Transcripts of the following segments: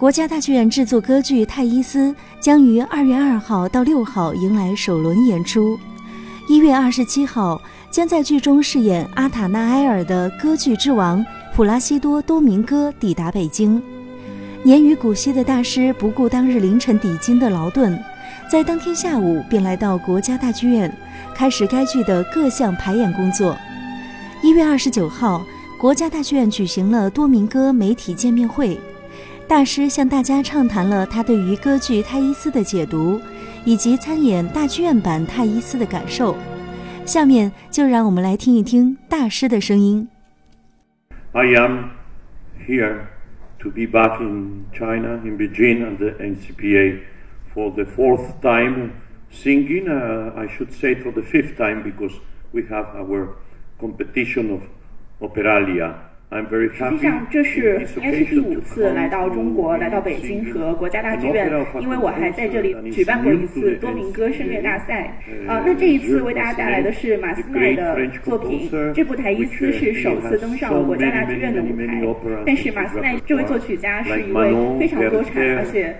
国家大剧院制作歌剧《泰伊斯》将于2月2号到6号迎来首轮演出。1月27号将在剧中饰演阿塔纳埃尔的歌剧之王普拉西多·多明戈抵达北京。年逾古稀的大师不顾当日凌晨抵京的劳顿，在当天下午便来到国家大剧院，开始该剧的各项排演工作。1月29号，国家大剧院举行了多明戈媒体见面会。大师向大家畅谈了他对于歌剧《泰伊斯》的解读，以及参演大剧院版《泰伊斯》的感受。下面就让我们来听一听大师的声音。I am here to be back in China, in Beijing, at the NCPA for the fourth time singing. I should say for the fifth time because we have our competition of operalia.实际上这是应该是第5次来到中国，来到北京和国家大剧院，因为我还在这里举办过1次多明戈声乐大赛。那这一次为大家带来的是马斯奈的作品，这部《泰伊斯》是首次登上国家大剧院的舞台。但是马斯奈这位作曲家是一位非常多产而且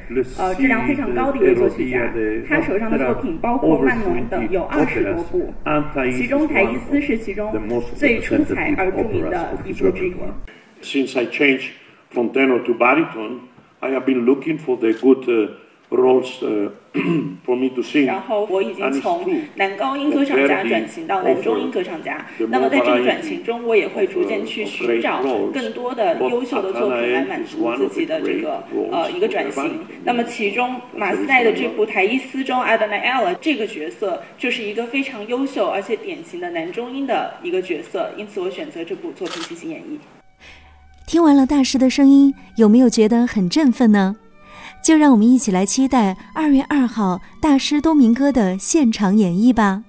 质量非常高的一位作曲家，他手上的作品包括曼农等有20多部，其中《泰伊斯》是其中最出彩而著名的一部之一。Since I changed from tenor to baritone, I have been looking for the good roles for me to sing. 然后我已经从男高音歌唱家转型到男中音歌唱家。那么在这个转型中，我也会逐渐去寻找更多的优秀的作品来满足自己的这个一个转型。那么其中马斯奈的这部《泰伊斯》中，阿德奈埃尔这个角色就是一个非常优秀而且典型的男中音的一个角色，因此我选择这部作品进行演绎。听完了大师的声音，有没有觉得很振奋呢？就让我们一起来期待2月2号大师多明戈的现场演绎吧。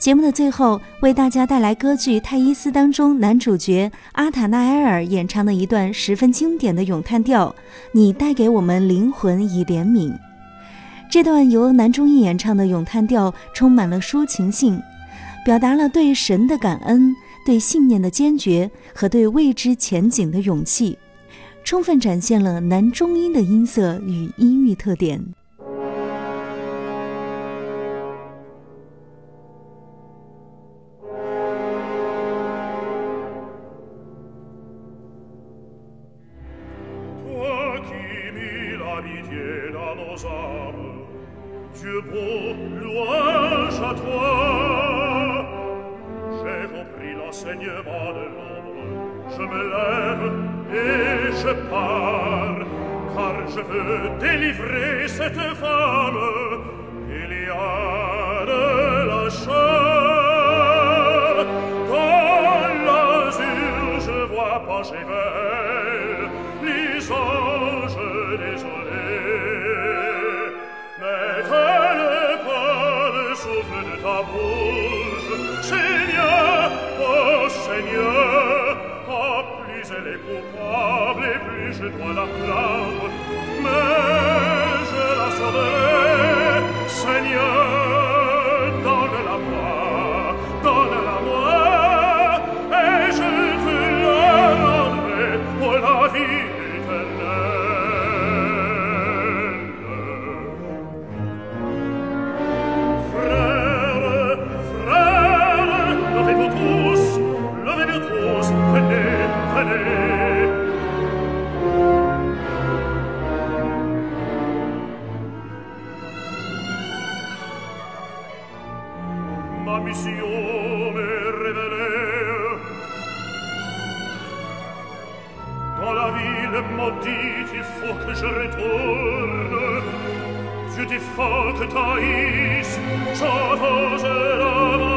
节目的最后，为大家带来歌剧《泰伊斯》当中男主角阿塔纳埃尔演唱的一段十分经典的咏叹调《你带给我们灵魂以怜悯》。这段由男中音演唱的咏叹调充满了抒情性，表达了对神的感恩，对信念的坚决和对未知前景的勇气，充分展现了男中音的音色与音域特点。Enseignement de l'ombre, je me lève et je pars, car je veux délivrer cette femme, il y a de la chair, dans l'azur je vois pencher vers elle, les anges désolés, mais elle pas le souffle de ta bouche, Seigneur.Seigneur, oh, plus elle est coupable et plus je dois la plaindre, mais je la sauverai, Seigneur, donne-la-moi, et je te la rendrai pour la vie éternelle. Frères, levez-vous tous.Venez, ma mission m'est révélée. Dans la ville maudite, il faut que je retourne. Dieu défend que Thaïs, j'avance la main